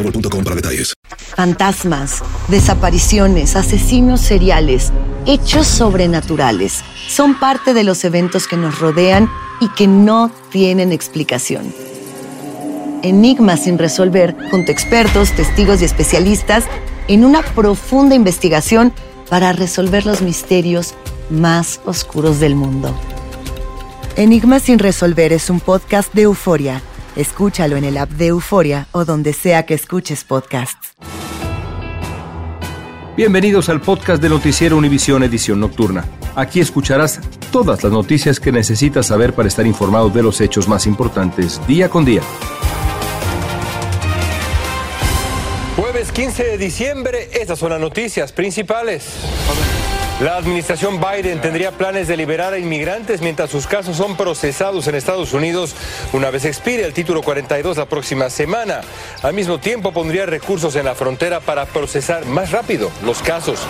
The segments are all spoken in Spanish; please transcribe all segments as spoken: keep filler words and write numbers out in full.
Para detalles. Fantasmas, desapariciones, asesinos seriales, hechos sobrenaturales son parte de los eventos que nos rodean y que no tienen explicación. Enigmas sin resolver, junto a expertos, testigos y especialistas en una profunda investigación para resolver los misterios más oscuros del mundo. Enigmas sin resolver es un podcast de Euforia. Escúchalo en el app de Euforia o donde sea que escuches podcasts. Bienvenidos al podcast de Noticiero Univision Edición Nocturna. Aquí escucharás todas las noticias que necesitas saber para estar informado de los hechos más importantes día con día. Jueves quince de diciembre, estas son las noticias principales. La administración Biden tendría planes de liberar a inmigrantes mientras sus casos son procesados en Estados Unidos una vez expire el Título cuarenta y dos la próxima semana. Al mismo tiempo pondría recursos en la frontera para procesar más rápido los casos.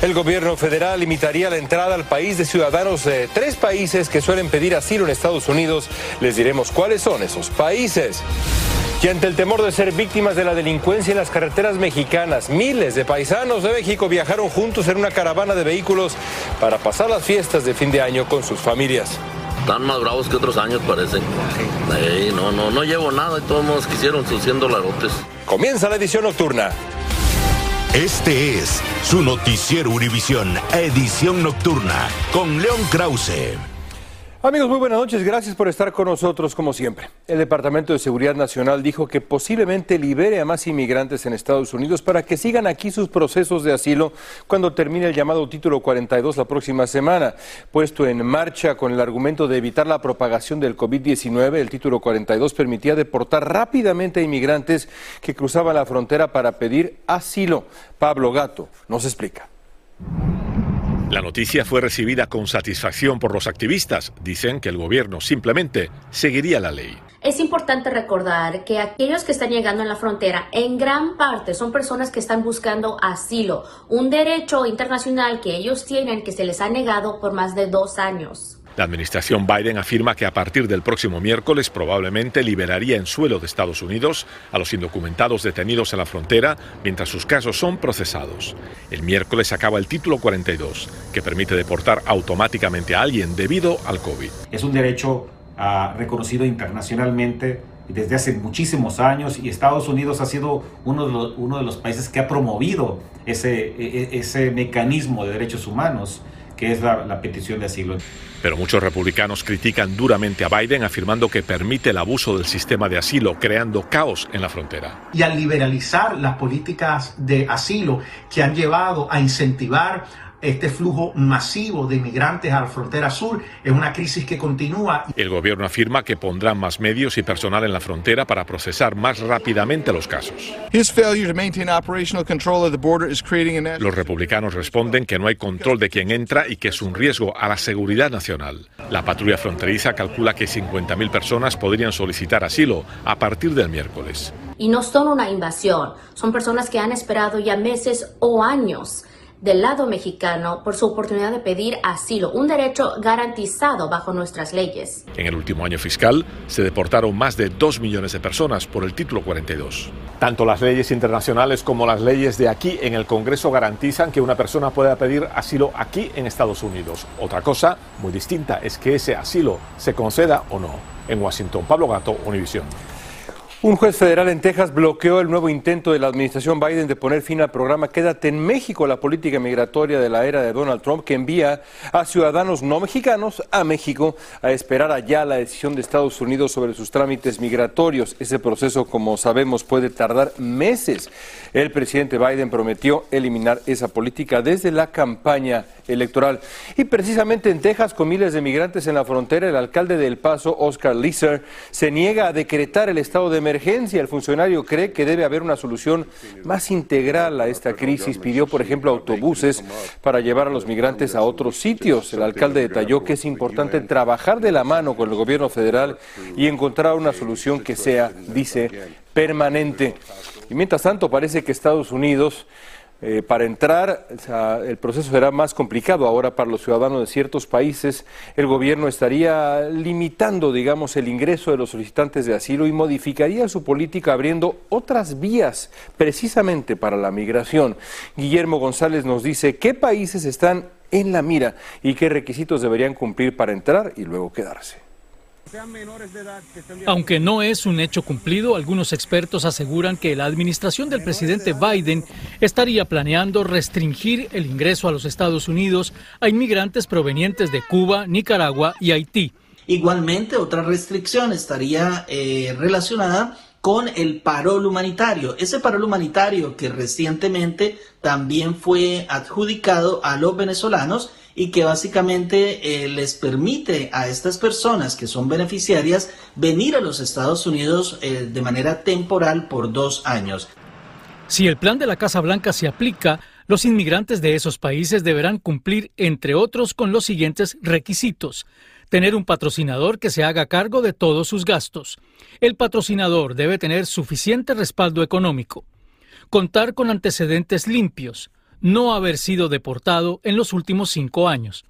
El gobierno federal limitaría la entrada al país de ciudadanos de tres países que suelen pedir asilo en Estados Unidos. Les diremos cuáles son esos países. Y ante el temor de ser víctimas de la delincuencia en las carreteras mexicanas, miles de paisanos de México viajaron juntos en una caravana de vehículos para pasar las fiestas de fin de año con sus familias. Están más bravos que otros años, parece. Sí, no, no, no llevo nada y todos quisieron sus cien dolarotes. Comienza la edición nocturna. Este es su noticiero Univisión, edición nocturna, con León Krauze. Amigos, muy buenas noches. Gracias por estar con nosotros como siempre. El Departamento de Seguridad Nacional dijo que posiblemente libere a más inmigrantes en Estados Unidos para que sigan aquí sus procesos de asilo cuando termine el llamado Título cuarenta y dos la próxima semana. Puesto en marcha con el argumento de evitar la propagación del covid diecinueve, el Título cuarenta y dos permitía deportar rápidamente a inmigrantes que cruzaban la frontera para pedir asilo. Pablo Gato nos explica. La noticia fue recibida con satisfacción por los activistas. Dicen que el gobierno simplemente seguiría la ley. Es importante recordar que aquellos que están llegando a la frontera en gran parte son personas que están buscando asilo, un derecho internacional que ellos tienen que se les ha negado por más de dos años. La administración Biden afirma que a partir del próximo miércoles probablemente liberaría en suelo de Estados Unidos a los indocumentados detenidos en la frontera mientras sus casos son procesados. El miércoles acaba el Título cuarenta y dos, que permite deportar automáticamente a alguien debido al COVID. Es un derecho uh, reconocido internacionalmente desde hace muchísimos años y Estados Unidos ha sido uno de los, uno de los países que ha promovido ese, ese mecanismo de derechos humanos que es la, la petición de asilo. Pero muchos republicanos critican duramente a Biden, afirmando que permite el abuso del sistema de asilo, creando caos en la frontera. Y al liberalizar las políticas de asilo que han llevado a incentivar este flujo masivo de inmigrantes a la frontera sur, es una crisis que continúa. El gobierno afirma que pondrán más medios y personal en la frontera para procesar más rápidamente los casos. Los republicanos responden que no hay control de quién entra y que es un riesgo a la seguridad nacional. La patrulla fronteriza calcula que cincuenta mil personas podrían solicitar asilo a partir del miércoles. Y no son una invasión, son personas que han esperado ya meses o años del lado mexicano por su oportunidad de pedir asilo, un derecho garantizado bajo nuestras leyes. En el último año fiscal se deportaron más de dos millones de personas por el Título cuarenta y dos. Tanto las leyes internacionales como las leyes de aquí en el Congreso garantizan que una persona pueda pedir asilo aquí en Estados Unidos. Otra cosa muy distinta es que ese asilo se conceda o no. En Washington, Pablo Gato, Univisión. Un juez federal en Texas bloqueó el nuevo intento de la administración Biden de poner fin al programa Quédate en México, la política migratoria de la era de Donald Trump, que envía a ciudadanos no mexicanos a México a esperar allá la decisión de Estados Unidos sobre sus trámites migratorios. Ese proceso, como sabemos, puede tardar meses. El presidente Biden prometió eliminar esa política desde la campaña electoral. Y precisamente en Texas, con miles de migrantes en la frontera, el alcalde de El Paso, Oscar Leeser, se niega a decretar el estado de emergencia. El funcionario cree que debe haber una solución más integral a esta crisis. Pidió, por ejemplo, autobuses para llevar a los migrantes a otros sitios. El alcalde detalló que es importante trabajar de la mano con el gobierno federal y encontrar una solución que sea, dice, permanente. Y mientras tanto, parece que Estados Unidos... Eh, para entrar, o sea, el proceso será más complicado ahora para los ciudadanos de ciertos países. El gobierno estaría limitando, digamos, el ingreso de los solicitantes de asilo y modificaría su política abriendo otras vías precisamente para la migración. Guillermo González nos dice qué países están en la mira y qué requisitos deberían cumplir para entrar y luego quedarse. Aunque no es un hecho cumplido, algunos expertos aseguran que la administración del presidente Biden estaría planeando restringir el ingreso a los Estados Unidos a inmigrantes provenientes de Cuba, Nicaragua y Haití. Igualmente, otra restricción estaría eh, relacionada con el parol humanitario. Ese parol humanitario que recientemente también fue adjudicado a los venezolanos y que básicamente eh, les permite a estas personas que son beneficiarias venir a los Estados Unidos eh, de manera temporal por dos años. Si el plan de la Casa Blanca se aplica, los inmigrantes de esos países deberán cumplir, entre otros, con los siguientes requisitos. Tener un patrocinador que se haga cargo de todos sus gastos. El patrocinador debe tener suficiente respaldo económico. Contar con antecedentes limpios. No haber sido deportado en los últimos cinco años.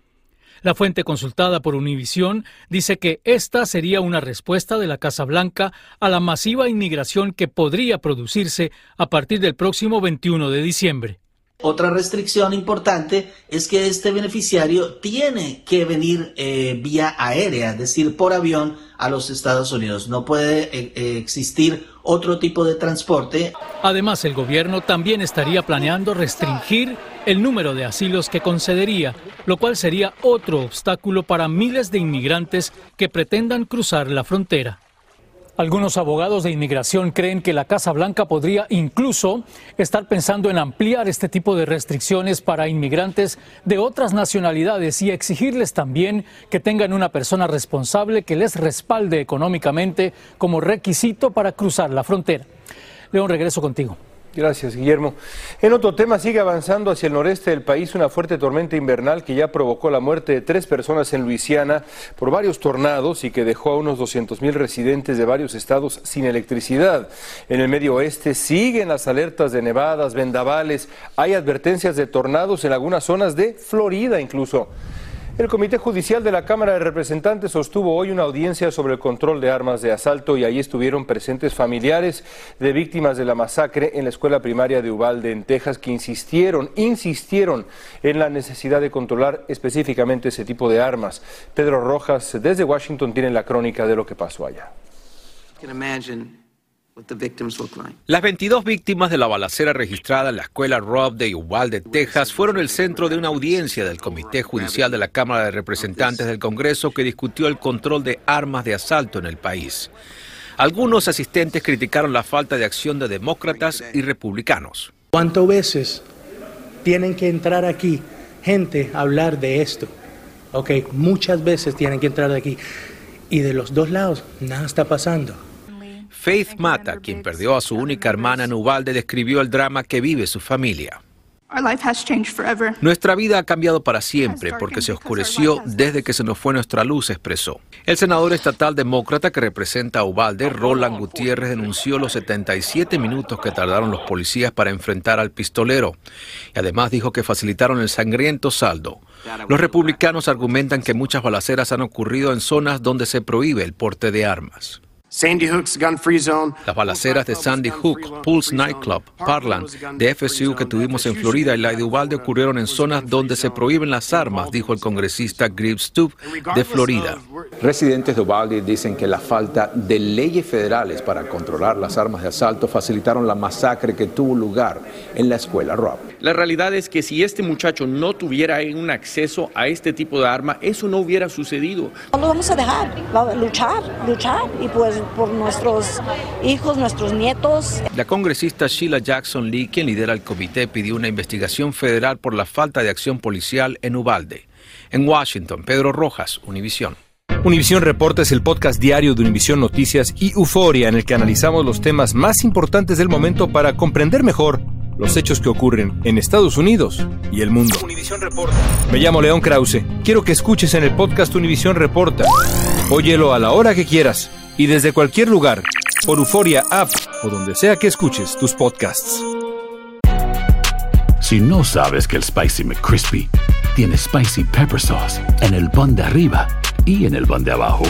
La fuente consultada por Univisión dice que esta sería una respuesta de la Casa Blanca a la masiva inmigración que podría producirse a partir del próximo veintiuno de diciembre. Otra restricción importante es que este beneficiario tiene que venir eh, vía aérea, es decir, por avión a los Estados Unidos. No puede eh, existir otro tipo de transporte. Además, el gobierno también estaría planeando restringir el número de asilos que concedería, lo cual sería otro obstáculo para miles de inmigrantes que pretendan cruzar la frontera. Algunos abogados de inmigración creen que la Casa Blanca podría incluso estar pensando en ampliar este tipo de restricciones para inmigrantes de otras nacionalidades y exigirles también que tengan una persona responsable que les respalde económicamente como requisito para cruzar la frontera. León, regreso contigo. Gracias, Guillermo. En otro tema, sigue avanzando hacia el noreste del país una fuerte tormenta invernal que ya provocó la muerte de tres personas en Luisiana por varios tornados y que dejó a unos doscientos mil residentes de varios estados sin electricidad. En el medio oeste siguen las alertas de nevadas, vendavales, hay advertencias de tornados en algunas zonas de Florida incluso. El Comité Judicial de la Cámara de Representantes sostuvo hoy una audiencia sobre el control de armas de asalto y ahí estuvieron presentes familiares de víctimas de la masacre en la escuela primaria de Uvalde, en Texas, que insistieron, insistieron en la necesidad de controlar específicamente ese tipo de armas. Pedro Rojas, desde Washington, tiene la crónica de lo que pasó allá. Las veintidós víctimas de la balacera registrada en la escuela Robb de Uvalde, Texas, fueron el centro de una audiencia del Comité Judicial de la Cámara de Representantes del Congreso que discutió el control de armas de asalto en el país. Algunos asistentes criticaron la falta de acción de demócratas y republicanos. ¿Cuántas veces tienen que entrar aquí gente a hablar de esto? Ok, muchas veces tienen que entrar aquí y de los dos lados nada está pasando. Faith Mata, quien perdió a su única hermana en Uvalde, describió el drama que vive su familia. Nuestra vida ha cambiado para siempre porque se oscureció desde que se nos fue nuestra luz, expresó. El senador estatal demócrata que representa a Uvalde, Roland Gutiérrez, denunció los setenta y siete minutos que tardaron los policías para enfrentar al pistolero y además dijo que facilitaron el sangriento saldo. Los republicanos argumentan que muchas balaceras han ocurrido en zonas donde se prohíbe el porte de armas. Las balaceras de Sandy Hook, Pulse Nightclub, Parkland, de F S U que tuvimos en Florida y la de Uvalde ocurrieron en zonas donde se prohíben las armas, dijo el congresista Greg Steube de Florida. Residentes de Uvalde dicen que la falta de leyes federales para controlar las armas de asalto facilitaron la masacre que tuvo lugar en la escuela Robb. La realidad es que si este muchacho no tuviera un acceso a este tipo de arma, eso no hubiera sucedido. No lo vamos a dejar, va a luchar, luchar y pues por nuestros hijos, nuestros nietos. La congresista Sheila Jackson Lee, quien lidera el comité, pidió una investigación federal por la falta de acción policial en Uvalde. En Washington, Pedro Rojas, Univisión. Univisión Reporta es el podcast diario de Univisión Noticias y Euforia, en el que analizamos los temas más importantes del momento para comprender mejor los hechos que ocurren en Estados Unidos y el mundo. Univisión Reporta. Me llamo León Krauze. Quiero que escuches en el podcast Univisión Reporta. Óyelo a la hora que quieras y desde cualquier lugar, por Euforia App o donde sea que escuches tus podcasts. Si no sabes que el Spicy McCrispy tiene Spicy Pepper Sauce en el pan de arriba y en el pan de abajo,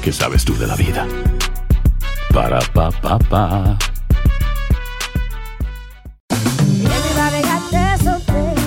¿qué sabes tú de la vida? Para, pa, pa, pa.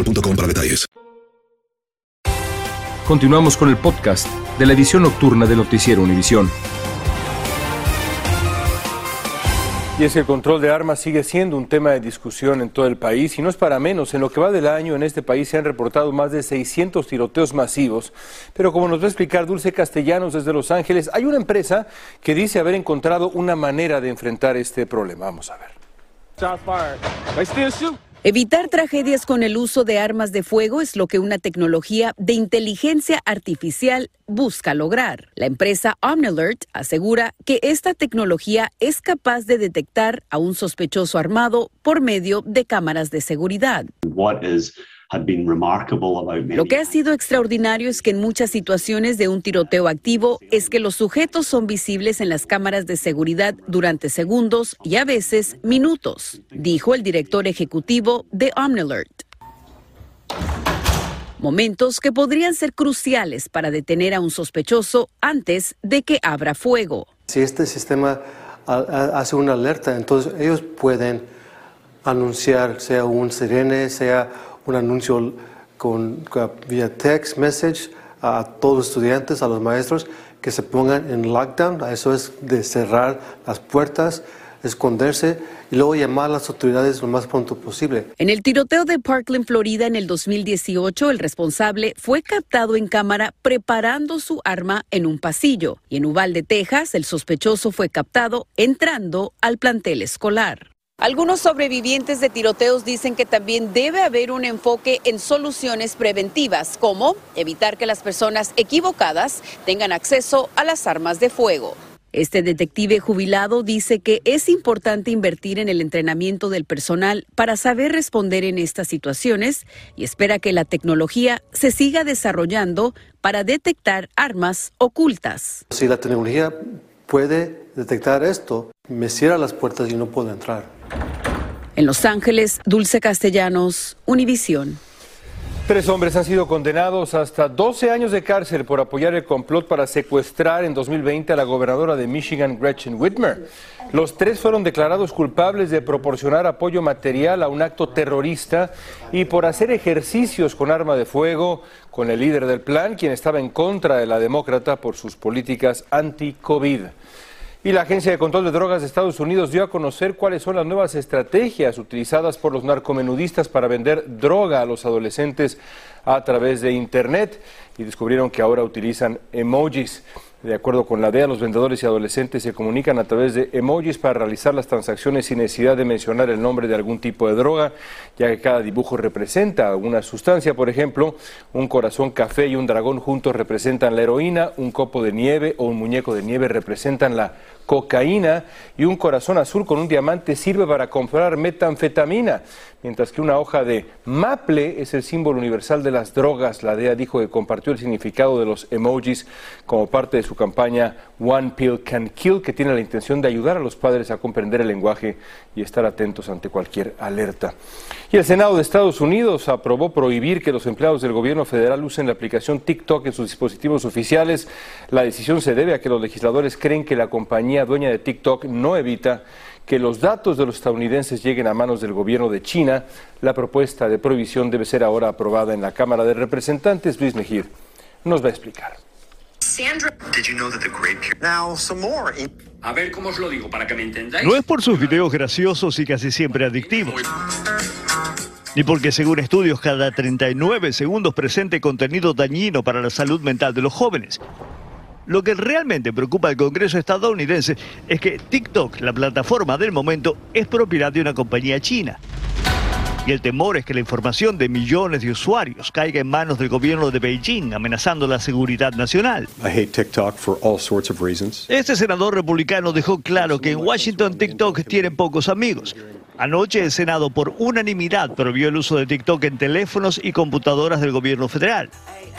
punto com para detalles. Continuamos con el podcast de la edición nocturna del Noticiero Univision. Y es que el control de armas sigue siendo un tema de discusión en todo el país y no es para menos. En lo que va del año en este país se han reportado más de seiscientos tiroteos masivos. Pero como nos va a explicar Dulce Castellanos desde Los Ángeles, hay una empresa que dice haber encontrado una manera de enfrentar este problema. Vamos a ver. Evitar tragedias con el uso de armas de fuego es lo que una tecnología de inteligencia artificial busca lograr. La empresa Omnilert asegura que esta tecnología es capaz de detectar a un sospechoso armado por medio de cámaras de seguridad. What is Lo que ha sido extraordinario es que en muchas situaciones de un tiroteo activo es que los sujetos son visibles en las cámaras de seguridad durante segundos y a veces minutos, dijo el director ejecutivo de Omnilert. Momentos que podrían ser cruciales para detener a un sospechoso antes de que abra fuego. Si este sistema hace una alerta, entonces ellos pueden anunciar, sea un sirene, sea un anuncio con, con, vía text message a todos los estudiantes, a los maestros, que se pongan en lockdown. Eso es de cerrar las puertas, esconderse y luego llamar a las autoridades lo más pronto posible. En el tiroteo de Parkland, Florida, en el dos mil dieciocho, el responsable fue captado en cámara preparando su arma en un pasillo. Y en Uvalde, Texas, el sospechoso fue captado entrando al plantel escolar. Algunos sobrevivientes de tiroteos dicen que también debe haber un enfoque en soluciones preventivas, como evitar que las personas equivocadas tengan acceso a las armas de fuego. Este detective jubilado dice que es importante invertir en el entrenamiento del personal para saber responder en estas situaciones y espera que la tecnología se siga desarrollando para detectar armas ocultas. Si la tecnología puede detectar esto, me cierra las puertas y no puedo entrar. En Los Ángeles, Dulce Castellanos, Univisión. Tres hombres han sido condenados hasta doce años de cárcel por apoyar el complot para secuestrar en dos mil veinte a la gobernadora de Michigan, Gretchen Whitmer. Los tres fueron declarados culpables de proporcionar apoyo material a un acto terrorista y por hacer ejercicios con arma de fuego con el líder del plan, quien estaba en contra de la demócrata por sus políticas anti-COVID. Y la Agencia de Control de Drogas de Estados Unidos dio a conocer cuáles son las nuevas estrategias utilizadas por los narcomenudistas para vender droga a los adolescentes a través de Internet y descubrieron que ahora utilizan emojis. De acuerdo con la D E A, los vendedores y adolescentes se comunican a través de emojis para realizar las transacciones sin necesidad de mencionar el nombre de algún tipo de droga, ya que cada dibujo representa alguna sustancia. Por ejemplo, un corazón café y un dragón juntos representan la heroína, un copo de nieve o un muñeco de nieve representan la cocaína y un corazón azul con un diamante sirve para comprar metanfetamina, mientras que una hoja de maple es el símbolo universal de las drogas. La D E A dijo que compartió el significado de los emojis como parte de su su campaña One Pill Can Kill, que tiene la intención de ayudar a los padres a comprender el lenguaje y estar atentos ante cualquier alerta. Y el Senado de Estados Unidos aprobó prohibir que los empleados del gobierno federal usen la aplicación TikTok en sus dispositivos oficiales. La decisión se debe a que los legisladores creen que la compañía dueña de TikTok no evita que los datos de los estadounidenses lleguen a manos del gobierno de China. La propuesta de prohibición debe ser ahora aprobada en la Cámara de Representantes. Luis Mejía nos va a explicar. A ver cómo os lo digo para que me entendáis. No es por sus videos graciosos y casi siempre adictivos, ni porque según estudios cada treinta y nueve segundos presente contenido dañino para la salud mental de los jóvenes. Lo que realmente preocupa al Congreso estadounidense es que TikTok, la plataforma del momento, es propiedad de una compañía china. Y el temor es que la información de millones de usuarios caiga en manos del gobierno de Beijing, amenazando la seguridad nacional. I hate TikTok for all sorts of reasons. Este senador republicano dejó claro que en Washington TikTok tiene pocos amigos. Anoche el Senado por unanimidad prohibió el uso de TikTok en teléfonos y computadoras del gobierno federal.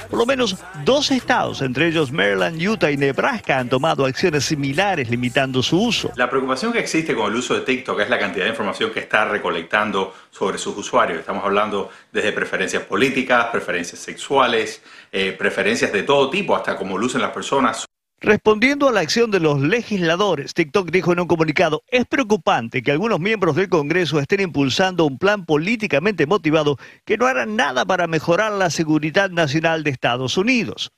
Por lo menos dos estados, entre ellos Maryland, Utah y Nebraska, han tomado acciones similares limitando su uso. La preocupación que existe con el uso de TikTok es la cantidad de información que está recolectando sobre sus usuarios. Estamos hablando desde preferencias políticas, preferencias sexuales, eh, preferencias de todo tipo, hasta cómo lucen las personas. Respondiendo a la acción de los legisladores, TikTok dijo en un comunicado: es preocupante que algunos miembros del Congreso estén impulsando un plan políticamente motivado que no hará nada para mejorar la seguridad nacional de Estados Unidos.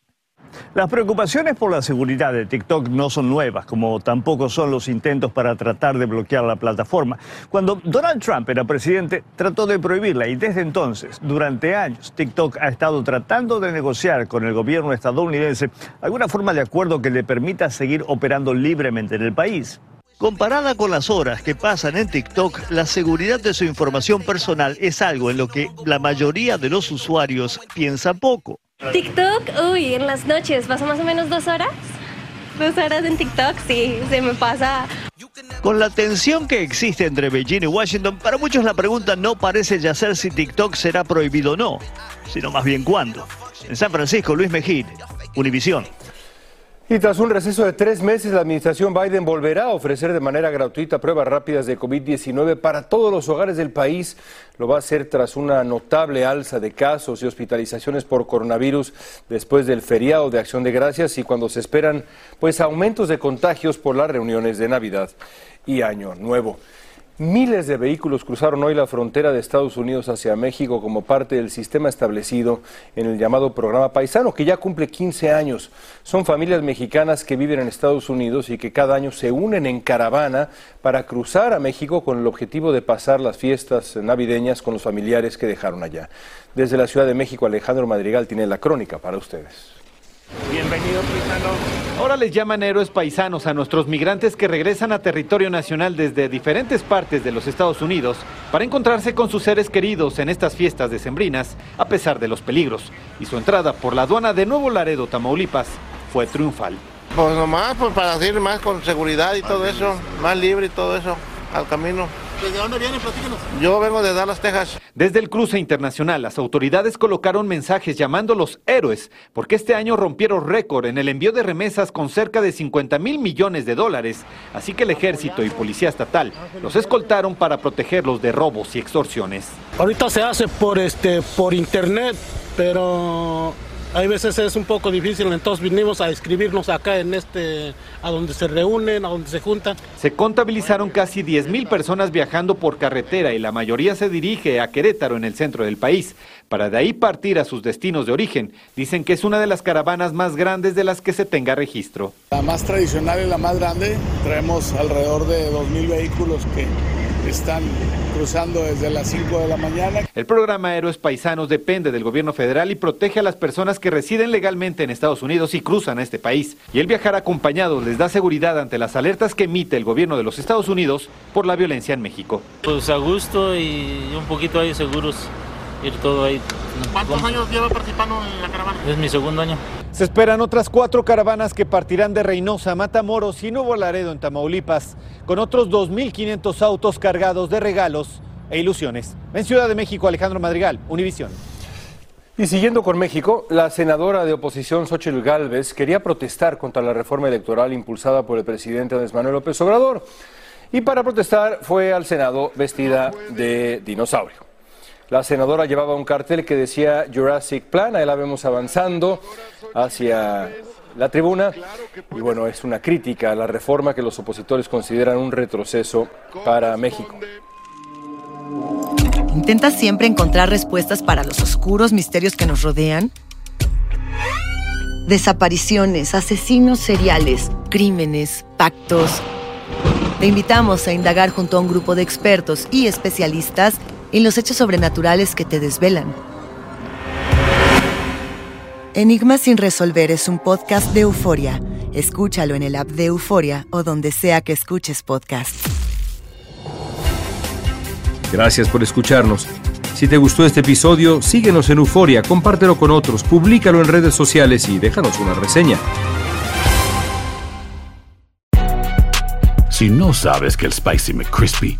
Las preocupaciones por la seguridad de TikTok no son nuevas, como tampoco son los intentos para tratar de bloquear la plataforma. Cuando Donald Trump era presidente, trató de prohibirla y desde entonces, durante años, TikTok ha estado tratando de negociar con el gobierno estadounidense alguna forma de acuerdo que le permita seguir operando libremente en el país. Comparada con las horas que pasan en TikTok, la seguridad de su información personal es algo en lo que la mayoría de los usuarios piensa poco. TikTok, uy, en las noches, paso más o menos dos horas, dos horas en TikTok, sí, se me pasa. Con la tensión que existe entre Beijing y Washington, para muchos la pregunta no parece yacer si TikTok será prohibido o no, sino más bien cuándo. En San Francisco, Luis Mejía, Univisión. Y tras un receso de tres meses, la administración Biden volverá a ofrecer de manera gratuita pruebas rápidas de COVID diecinueve para todos los hogares del país. Lo va a hacer tras una notable alza de casos y hospitalizaciones por coronavirus después del feriado de Acción de Gracias y cuando se esperan pues aumentos de contagios por las reuniones de Navidad y Año Nuevo. Miles de vehículos cruzaron hoy la frontera de Estados Unidos hacia México como parte del sistema establecido en el llamado programa Paisano, que ya cumple quince años. Son familias mexicanas que viven en Estados Unidos y que cada año se unen en caravana para cruzar a México con el objetivo de pasar las fiestas navideñas con los familiares que dejaron allá. Desde la Ciudad de México, Alejandro Madrigal tiene la crónica para ustedes. Bienvenidos, paisanos. Ahora les llaman héroes paisanos a nuestros migrantes que regresan a territorio nacional desde diferentes partes de los Estados Unidos para encontrarse con sus seres queridos en estas fiestas decembrinas, a pesar de los peligros. Y su entrada por la aduana de Nuevo Laredo, Tamaulipas, fue triunfal. Pues nomás, pues para ir más con seguridad y todo eso, más libre y todo eso, al camino. ¿Desde dónde vienen? Platíquenos. Yo vengo de Dallas, Texas. Desde el cruce internacional, las autoridades colocaron mensajes llamándolos héroes, porque este año rompieron récord en el envío de remesas con cerca de cincuenta mil millones de dólares. Así que el ejército y policía estatal los escoltaron para protegerlos de robos y extorsiones. Ahorita se hace por, este, por internet. pero hay veces es un poco difícil, entonces vinimos a inscribirnos acá en este, a donde se reúnen, a donde se juntan. Se contabilizaron casi diez mil personas viajando por carretera y la mayoría se dirige a Querétaro, en el centro del país, para de ahí partir a sus destinos de origen. Dicen que es una de las caravanas más grandes de las que se tenga registro. La más tradicional y la más grande, traemos alrededor de dos mil vehículos que están cruzando desde las cinco de la mañana. El programa Héroes Paisanos depende del gobierno federal y protege a las personas que residen legalmente en Estados Unidos y cruzan a este país. Y el viajar acompañado les da seguridad ante las alertas que emite el gobierno de los Estados Unidos por la violencia en México. Pues a gusto y un poquito ahí seguros, ir todo ahí. ¿Cuántos ¿Cómo? años lleva participando en la caravana? Es mi segundo año. Se esperan otras cuatro caravanas que partirán de Reynosa, Matamoros y Nuevo Laredo en Tamaulipas, con otros dos mil quinientos autos cargados de regalos e ilusiones. En Ciudad de México, Alejandro Madrigal, Univisión. Y siguiendo con México, la senadora de oposición Xóchitl Gálvez quería protestar contra la reforma electoral impulsada por el presidente Andrés Manuel López Obrador. Y para protestar fue al Senado vestida de dinosaurio. La senadora llevaba un cartel que decía Jurassic Plan, ahí la vemos avanzando hacia la tribuna. Y bueno, es una crítica a la reforma que los opositores consideran un retroceso para México. ¿Intentas siempre encontrar respuestas para los oscuros misterios que nos rodean? Desapariciones, asesinos seriales, crímenes, pactos. Te invitamos a indagar junto a un grupo de expertos y especialistas y los hechos sobrenaturales que te desvelan. Enigma sin resolver es un podcast de Euforia. Escúchalo en el app de Euforia o donde sea que escuches podcasts. Gracias por escucharnos. Si te gustó este episodio, síguenos en Euforia, compártelo con otros, públicalo en redes sociales y déjanos una reseña. Si no sabes que el Spicy McCrispy